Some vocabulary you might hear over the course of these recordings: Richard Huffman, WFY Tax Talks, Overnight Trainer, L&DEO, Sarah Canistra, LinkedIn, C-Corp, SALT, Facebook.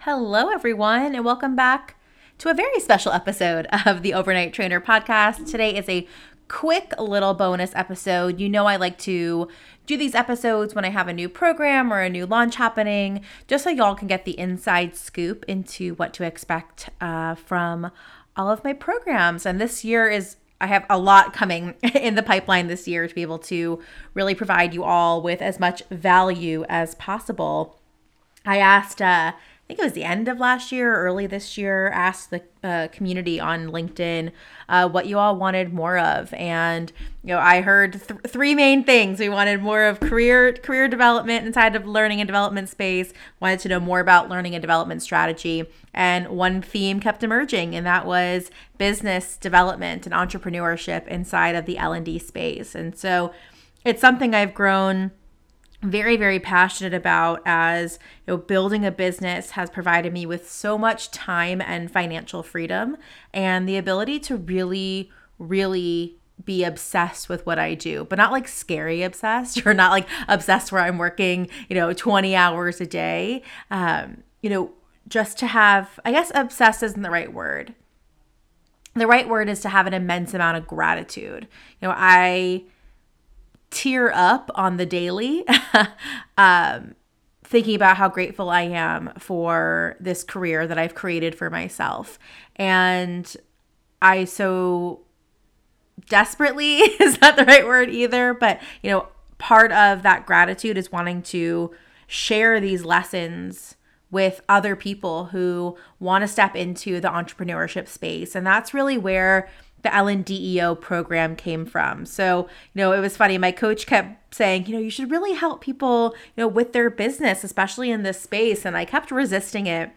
Hello, everyone, and welcome back to a very special episode of the Overnight Trainer podcast. Today is a quick little bonus episode. You know I like to do these episodes when I have a new program or a new launch happening, just so y'all can get the inside scoop into what to expect from all of my programs. And this year I have a lot coming in the pipeline this year to be able to really provide you all with as much value as possible. I asked I think it was the end of last year, early this year, asked the community on LinkedIn what you all wanted more of. And, you know, I heard three main things. We wanted more of career development inside of learning and development space, wanted to know more about learning and development strategy. And one theme kept emerging, and that was business development and entrepreneurship inside of the L&D space. And so it's something I've grown very, very passionate about, as you know, building a business has provided me with so much time and financial freedom and the ability to really, really be obsessed with what I do, but not like scary obsessed, or not like obsessed where I'm working, you know, 20 hours a day. You know, just to have, I guess obsessed isn't the right word. The right word is to have an immense amount of gratitude. You know, I tear up on the daily thinking about how grateful I am for this career that I've created for myself. And I so desperately is not the right word either, but you know, part of that gratitude is wanting to share these lessons with other people who want to step into the entrepreneurship space. And that's really where the L&DEO program came from. So, you know, it was funny. My coach kept saying, you know, you should really help people, you know, with their business, especially in this space. And I kept resisting it.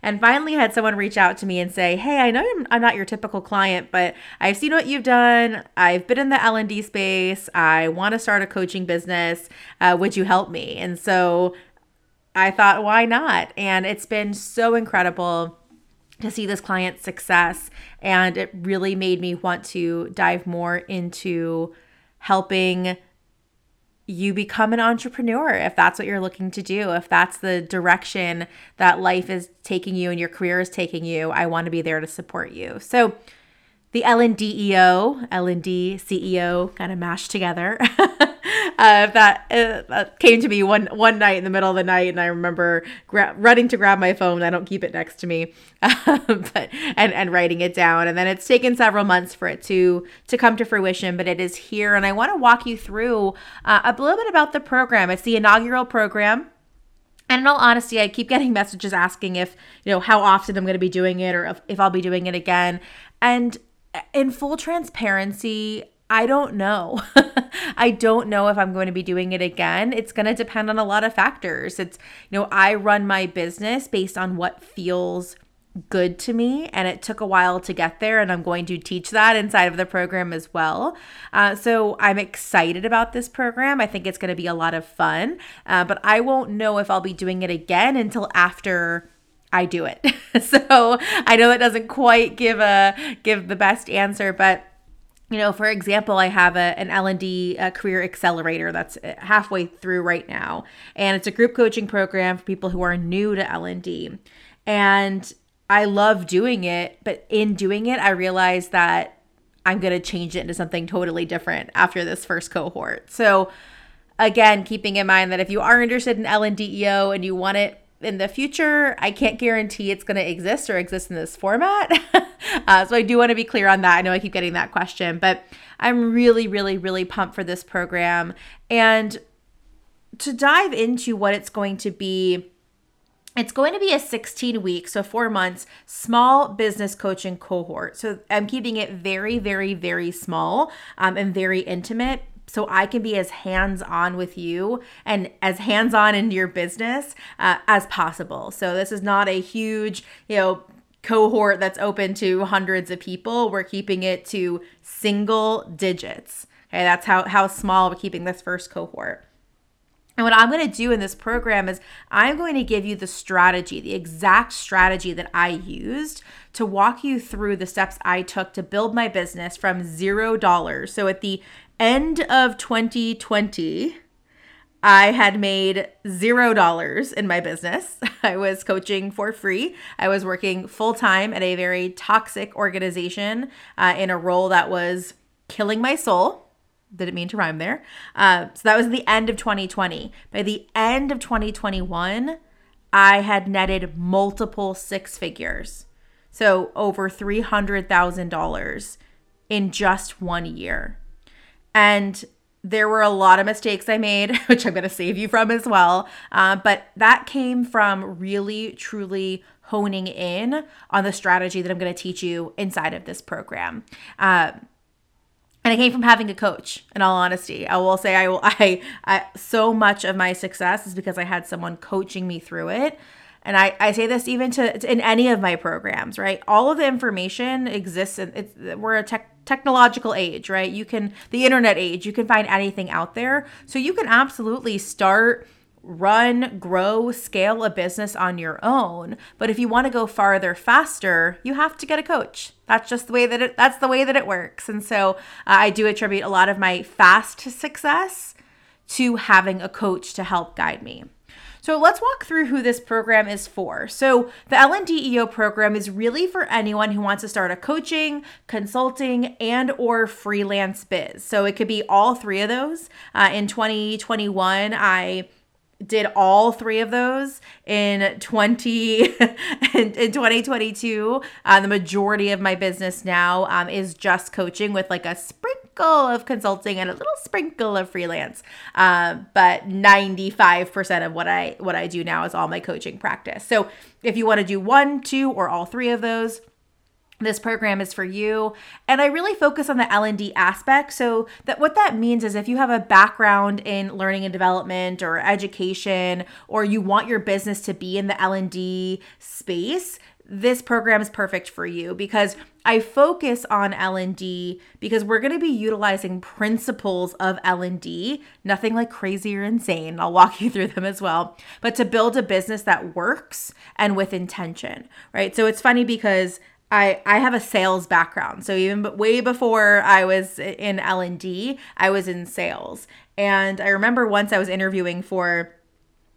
And finally had someone reach out to me and say, hey, I know I'm not your typical client, but I've seen what you've done. I've been in the L&D space. I want to start a coaching business. Would you help me? And so I thought, why not? And it's been so incredible to see this client's success, and it really made me want to dive more into helping you become an entrepreneur if that's what you're looking to do, if that's the direction that life is taking you and your career is taking you. I want to be there to support you. So the L&DEO, L&D, CEO, kind of mashed together. That came to me one night in the middle of the night, and I remember running to grab my phone. I don't keep it next to me, but writing it down. And then it's taken several months for it to come to fruition, but it is here. And I want to walk you through a little bit about the program. It's the inaugural program. And in all honesty, I keep getting messages asking if, you know, how often I'm going to be doing it, or if I'll be doing it again. And in full transparency, I don't know. I don't know if I'm going to be doing it again. It's going to depend on a lot of factors. It's, you know, I run my business based on what feels good to me, and it took a while to get there, and I'm going to teach that inside of the program as well. So I'm excited about this program. I think it's going to be a lot of fun, but I won't know if I'll be doing it again until after I do it. So I know that doesn't quite give the best answer, but you know, for example, I have an L&D career accelerator that's halfway through right now, and it's a group coaching program for people who are new to L&D. And I love doing it, but in doing it, I realized that I'm going to change it into something totally different after this first cohort. So again, keeping in mind that if you are interested in L&DEO and you want it in the future, I can't guarantee it's going to exist or exist in this format. So I do want to be clear on that. I know I keep getting that question, but I'm really, really, really pumped for this program. And to dive into what it's going to be, it's going to be a 16-week, so 4 months, small business coaching cohort. So I'm keeping it very, very, very small and very intimate, so I can be as hands-on with you and as hands-on into your business as possible. So this is not a huge, cohort that's open to hundreds of people. We're keeping it to single digits. Okay, that's how small we're keeping this first cohort. And what I'm going to do in this program is I'm going to give you the strategy, the exact strategy that I used to walk you through the steps I took to build my business from $0. So at the end of 2020, I had made $0 in my business. I was coaching for free. I was working full-time at a very toxic organization in a role that was killing my soul. Didn't mean to rhyme there. So that was the end of 2020. By the end of 2021, I had netted multiple six figures. So over $300,000 in just 1 year. And there were a lot of mistakes I made, which I'm going to save you from as well. But that came from really, truly honing in on the strategy that I'm going to teach you inside of this program. And it came from having a coach, in all honesty. I will say I so much of my success is because I had someone coaching me through it. And I say this even to in any of my programs, right? All of the information exists. We're a technological age, right? The internet age, you can find anything out there. So you can absolutely start, run, grow, scale a business on your own. But if you want to go farther, faster, you have to get a coach. That's just the way that it works. And so I do attribute a lot of my fast success to having a coach to help guide me. So let's walk through who this program is for. So the L&DEO program is really for anyone who wants to start a coaching, consulting, and or freelance biz. So it could be all three of those. In 2021, I did all three of those. In 2022, the majority of my business now is just coaching with like a sprinkle of consulting and a little sprinkle of freelance. But 95% of what I do now is all my coaching practice. So if you want to do one, two, or all three of those, this program is for you. And I really focus on the L&D aspect. So that what that means is if you have a background in learning and development or education, or you want your business to be in the L&D space, this program is perfect for you because I focus on L&D because we're going to be utilizing principles of L&D, nothing like crazy or insane. I'll walk you through them as well, but to build a business that works and with intention, right? So it's funny because I have a sales background. So even way before I was in L&D, I was in sales. And I remember once I was interviewing for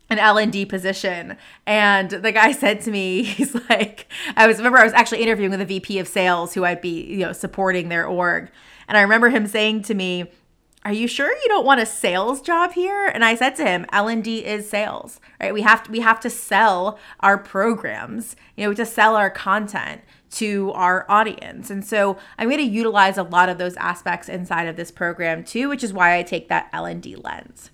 an L&D position. And the guy said to me, he's like, I was actually interviewing with a VP of sales who I'd be, supporting their org. And I remember him saying to me, "Are you sure you don't want a sales job here?" And I said to him, L&D is sales, right? We have to sell our programs, to sell our content to our audience. And so I'm going to utilize a lot of those aspects inside of this program too, which is why I take that L&D lens.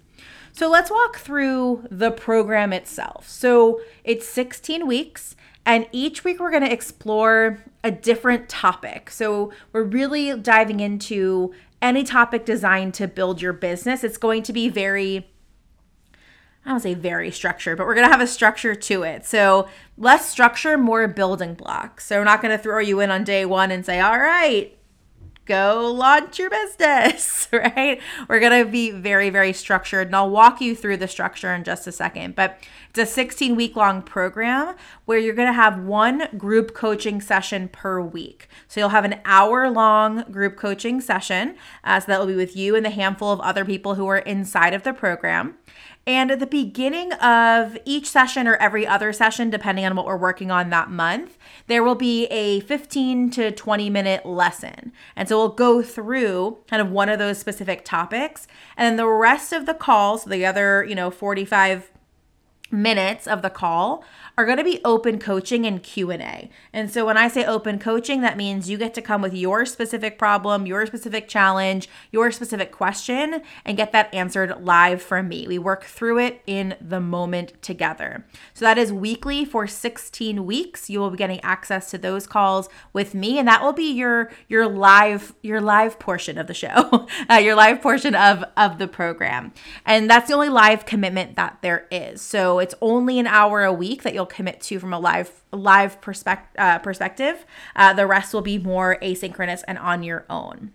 So let's walk through the program itself. So it's 16 weeks. And each week we're going to explore a different topic. So we're really diving into any topic designed to build your business. It's going to be very, I don't say very structured, but we're going to have a structure to it. So less structure, more building blocks. So we're not going to throw you in on day one and say, all right, go launch your business, right? We're going to be very, very structured, and I'll walk you through the structure in just a second. But it's a 16-week long program where you're going to have one group coaching session per week. So you'll have an hour-long group coaching session. So that will be with you and the handful of other people who are inside of the program. And at the beginning of each session or every other session, depending on what we're working on that month, there will be a 15 to 20-minute lesson. And so we'll go through kind of one of those specific topics. And then the rest of the call, so the other, 45 minutes of the call are going to be open coaching and Q&A. And so when I say open coaching, that means you get to come with your specific problem, your specific challenge, your specific question, and get that answered live from me. We work through it in the moment together. So that is weekly for 16 weeks. You will be getting access to those calls with me, and that will be your live portion of the show, your live portion of the program. And that's the only live commitment that there is. So it's only an hour a week that you'll commit to from a live perspective. The rest will be more asynchronous and on your own.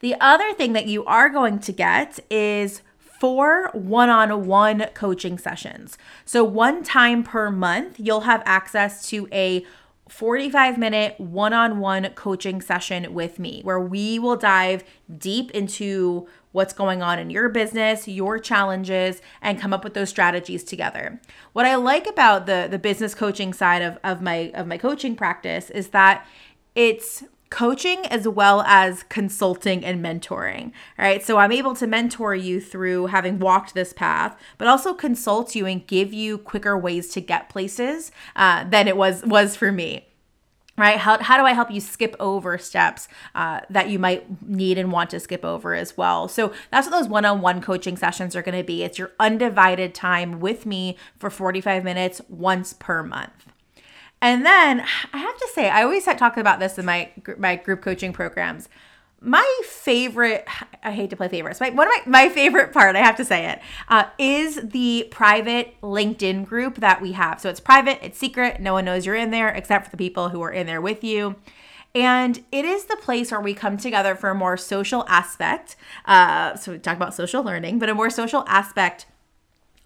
The other thing that you are going to get is 4 one-on-one coaching sessions. So one time per month, you'll have access to a 45-minute one-on-one coaching session with me, where we will dive deep into what's going on in your business, your challenges, and come up with those strategies together. What I like about the business coaching side of my coaching practice is that it's coaching as well as consulting and mentoring, right? So I'm able to mentor you through having walked this path, but also consult you and give you quicker ways to get places than it was for me, right? How do I help you skip over steps that you might need and want to skip over as well? So that's what those one-on-one coaching sessions are going to be. It's your undivided time with me for 45 minutes once per month. And then I have to say, I always talk about this in my group coaching programs. My favorite, I hate to play favorites, but my favorite part, I have to say it, is the private LinkedIn group that we have. So it's private, it's secret, no one knows you're in there except for the people who are in there with you. And it is the place where we come together for a more social aspect. So we talk about social learning, but a more social aspect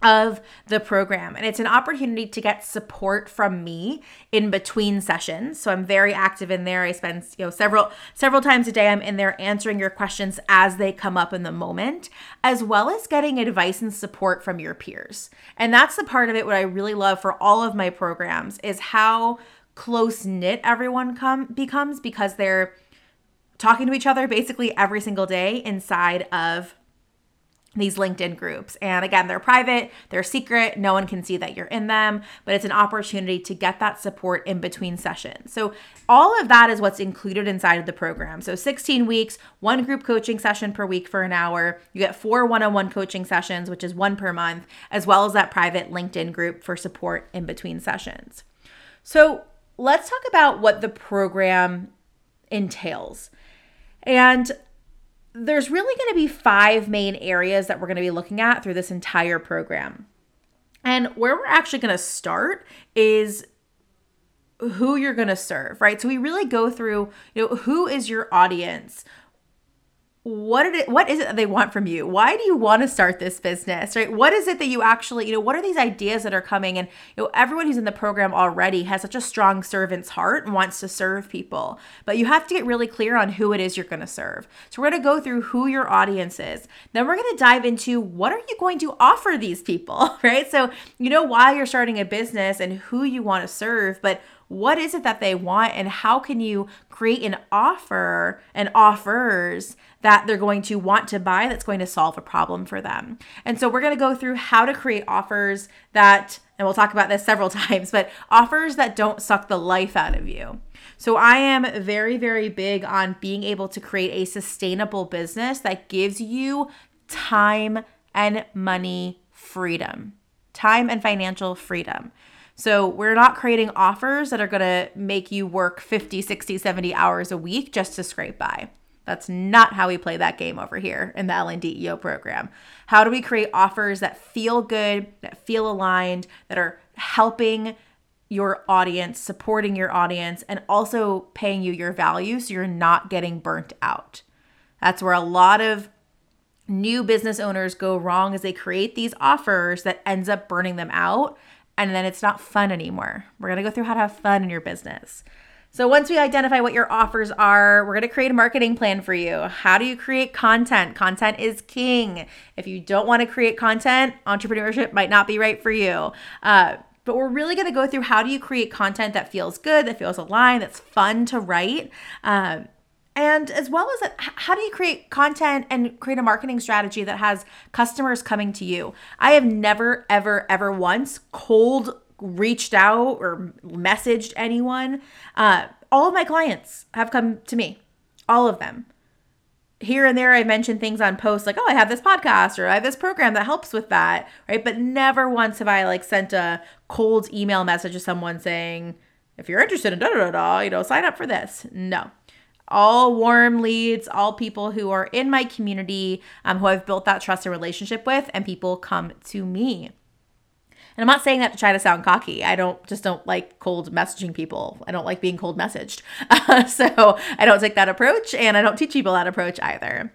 of the program. And it's an opportunity to get support from me in between sessions. So I'm very active in there. I spend, several times a day I'm in there answering your questions as they come up in the moment, as well as getting advice and support from your peers. And that's the part of it what I really love for all of my programs is how close-knit everyone becomes because they're talking to each other basically every single day inside of these LinkedIn groups. And again, they're private, they're secret, no one can see that you're in them, but it's an opportunity to get that support in between sessions. So all of that is what's included inside of the program. So 16 weeks, one group coaching session per week for an hour. You get 4 one-on-one coaching sessions, which is one per month, as well as that private LinkedIn group for support in between sessions. So let's talk about what the program entails. And there's really going to be 5 main areas that we're going to be looking at through this entire program. And where we're actually going to start is who you're going to serve, right? So we really go through, who is your audience? What is it that they want from you? Why do you want to start this business, right? What is it that you actually, what are these ideas that are coming? And everyone who's in the program already has such a strong servant's heart and wants to serve people. But you have to get really clear on who it is you're going to serve. So we're going to go through who your audience is. Then we're going to dive into what are you going to offer these people, right? So you know why you're starting a business and who you want to serve, but what is it that they want and how can you create an offer and offers that they're going to want to buy that's going to solve a problem for them. And so we're going to go through how to create offers that, and we'll talk about this several times, but offers that don't suck the life out of you. So I am very, very big on being able to create a sustainable business that gives you time and money freedom, time and financial freedom. So we're not creating offers that are going to make you work 50, 60, 70 hours a week just to scrape by. That's not how we play that game over here in the L&DEO program. How do we create offers that feel good, that feel aligned, that are helping your audience, supporting your audience, and also paying you your value so you're not getting burnt out? That's where a lot of new business owners go wrong is they create these offers that ends up burning them out. And then it's not fun anymore. We're going to go through how to have fun in your business. So once we identify what your offers are, we're going to create a marketing plan for you. How do you create content? Content is king. If you don't want to create content, entrepreneurship might not be right for you. But we're really going to go through how do you create content that feels good, that feels aligned, that's fun to write. And as well as how do you create content and create a marketing strategy that has customers coming to you? I have never, ever once cold reached out or messaged anyone. All of my clients have come to me, all of them. Here and there, I mentioned things on posts like, oh, I have this podcast or I have this program that helps with that, right? But never once have I like sent a cold email message to someone saying, if you're interested in da-da-da-da, you know, sign up for this. No. All warm leads, all people who are in my community, who I've built that trust and relationship with, and people come to me. And I'm not saying that to try to sound cocky. I don't like cold messaging people. I don't like being cold messaged. So I don't take that approach, and I don't teach people that approach either.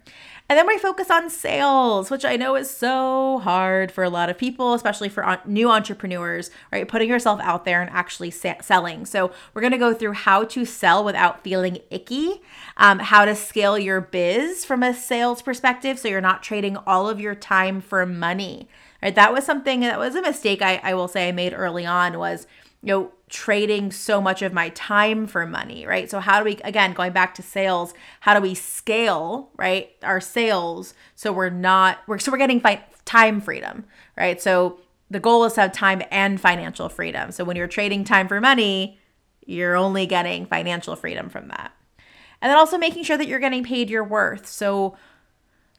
And then we focus on sales, which I know is so hard for a lot of people, especially for new entrepreneurs, right? Putting yourself out there and actually selling. So we're going to go through how to sell without feeling icky, how to scale your biz from a sales perspective so you're not trading all of your time for money, right? That was something that was a mistake I will say I made early on was, you know, trading so much of my time for money, right? So how do we, again, going back to sales, how do we scale, right, our sales so we're getting time freedom, right? So the goal is to have time and financial freedom. So when you're trading time for money, you're only getting financial freedom from that. And then also making sure that you're getting paid your worth. So,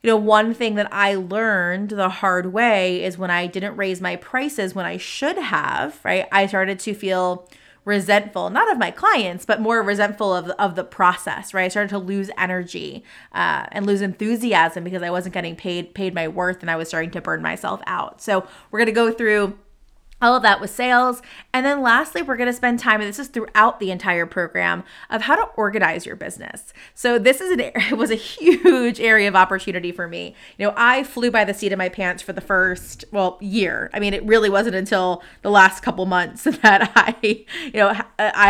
you know, one thing that I learned the hard way is when I didn't raise my prices when I should have, right? I started to feel resentful, not of my clients, but more resentful of the process, right? I started to lose energy and lose enthusiasm because I wasn't getting paid my worth, and I was starting to burn myself out. So we're going to go through all of that with sales. And then lastly, we're going to spend time, and this is throughout the entire program, of how to organize your business. So this is it was a huge area of opportunity for me. You know, I flew by the seat of my pants for the first, year. I mean, it really wasn't until the last couple months that I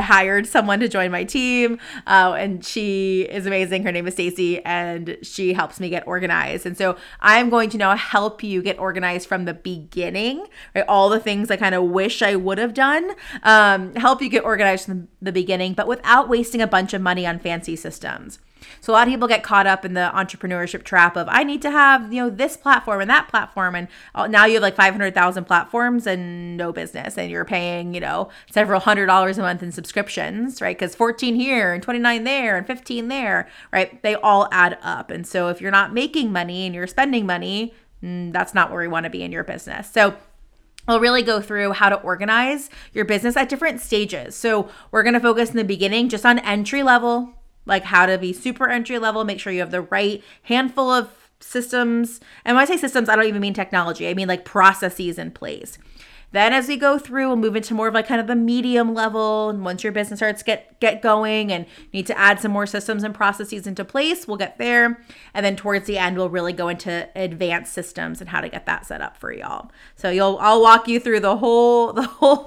hired someone to join my team, and she is amazing. Her name is Stacey, and she helps me get organized. And so I'm going to now help you get organized from the beginning, right? All the things like kind of wish I would have done, help you get organized from the beginning, but without wasting a bunch of money on fancy systems. So a lot of people get caught up in the entrepreneurship trap of, I need to have, this platform and that platform. And now you have like 500,000 platforms and no business. And you're paying, several $100s a month in subscriptions, right? Because 14 here and 29 there and 15 there, right? They all add up. And so if you're not making money and you're spending money, that's not where you want to be in your business. So I'll really go through how to organize your business at different stages. So we're going to focus in the beginning just on entry level, like how to be super entry level, make sure you have the right handful of systems. And when I say systems, I don't even mean technology. I mean like processes in place. Then as we go through, we'll move into more of like kind of the medium level. And once your business starts get going and you need to add some more systems and processes into place, we'll get there. And then towards the end, we'll really go into advanced systems and how to get that set up for y'all. So I'll walk you through the whole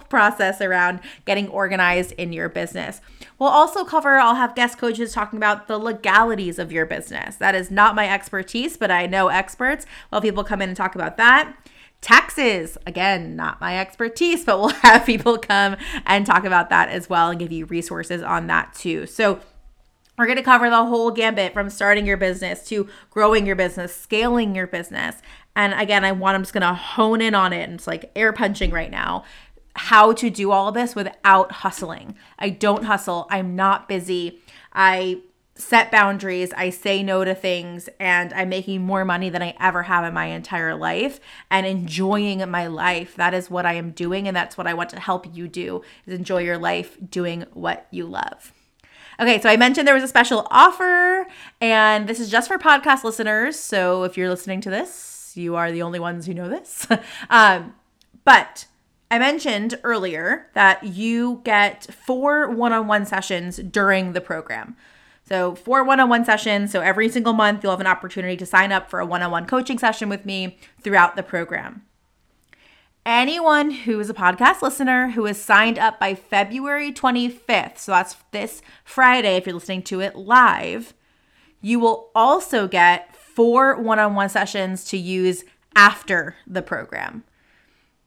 process around getting organized in your business. We'll also cover, I'll have guest coaches talking about the legalities of your business. That is not my expertise, but I know experts. Well, people come in and talk about that. Taxes, again, not my expertise, but we'll have people come and talk about that as well and give you resources on that too. So we're going to cover the whole gambit from starting your business to growing your business, scaling your business. And again, I'm just going to hone in on it, and it's like air punching right now, how to do all of this without hustling. I don't hustle. I'm not busy. I set boundaries, I say no to things, and I'm making more money than I ever have in my entire life and enjoying my life. That is what I am doing, and that's what I want to help you do, is enjoy your life doing what you love. Okay, so I mentioned there was a special offer, and this is just for podcast listeners. So if you're listening to this, you are the only ones who know this. But I mentioned earlier that you get 4 one-on-one sessions during the program. So 4 one-on-one sessions. So every single month, you'll have an opportunity to sign up for a one-on-one coaching session with me throughout the program. Anyone who is a podcast listener who is signed up by February 25th, so that's this Friday if you're listening to it live, you will also get 4 one-on-one sessions to use after the program.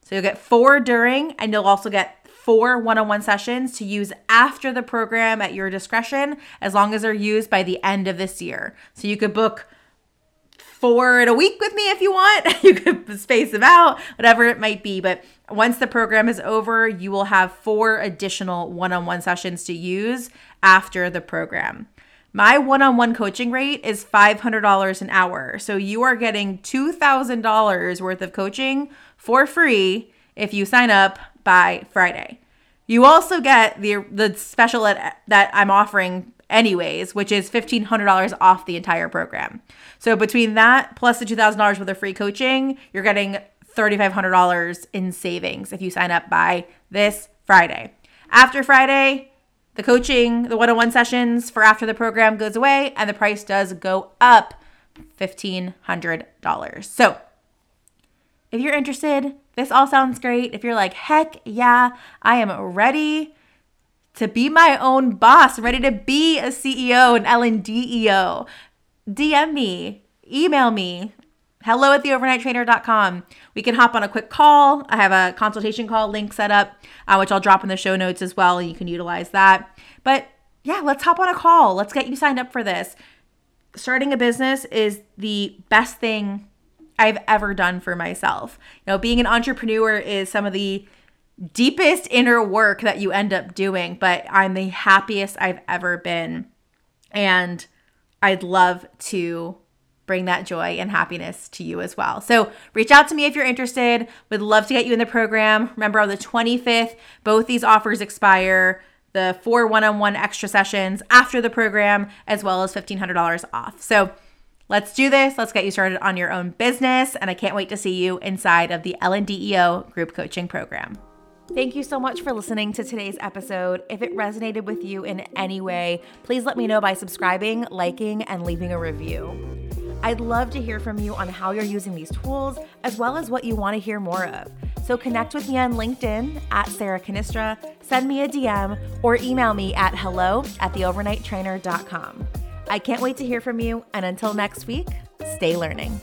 So you'll get 4 during, and you'll also get 4 one-on-one sessions to use after the program at your discretion, as long as they're used by the end of this year. So you could book 4 in a week with me if you want. You could space them out, whatever it might be. But once the program is over, you will have 4 additional one-on-one sessions to use after the program. My one-on-one coaching rate is $500 an hour. So you are getting $2,000 worth of coaching for free if you sign up by Friday. You also get the special that I'm offering anyways, which is $1,500 off the entire program. So between that plus the $2,000 worth of free coaching, you're getting $3,500 in savings if you sign up by this Friday. After Friday, the coaching, the one-on-one sessions for after the program goes away and the price does go up $1,500. So if you're interested, this all sounds great. If you're like, heck yeah, I am ready to be my own boss, ready to be a CEO in L&DEO, DM me, email me, hello@theovernighttrainer.com. We can hop on a quick call. I have a consultation call link set up, which I'll drop in the show notes as well. You can utilize that. But yeah, let's hop on a call. Let's get you signed up for this. Starting a business is the best thing I've ever done for myself. You know, being an entrepreneur is some of the deepest inner work that you end up doing, but I'm the happiest I've ever been. And I'd love to bring that joy and happiness to you as well. So reach out to me if you're interested. Would love to get you in the program. Remember, on the 25th, both these offers expire. The 4 one-on-one extra sessions after the program, as well as $1,500 off. So let's do this. Let's get you started on your own business. And I can't wait to see you inside of the L&DEO group coaching program. Thank you so much for listening to today's episode. If it resonated with you in any way, please let me know by subscribing, liking, and leaving a review. I'd love to hear from you on how you're using these tools, as well as what you want to hear more of. So connect with me on LinkedIn at Sarah Canistra, send me a DM, or email me at hello@theovernighttrainer.com. I can't wait to hear from you, and until next week, stay learning.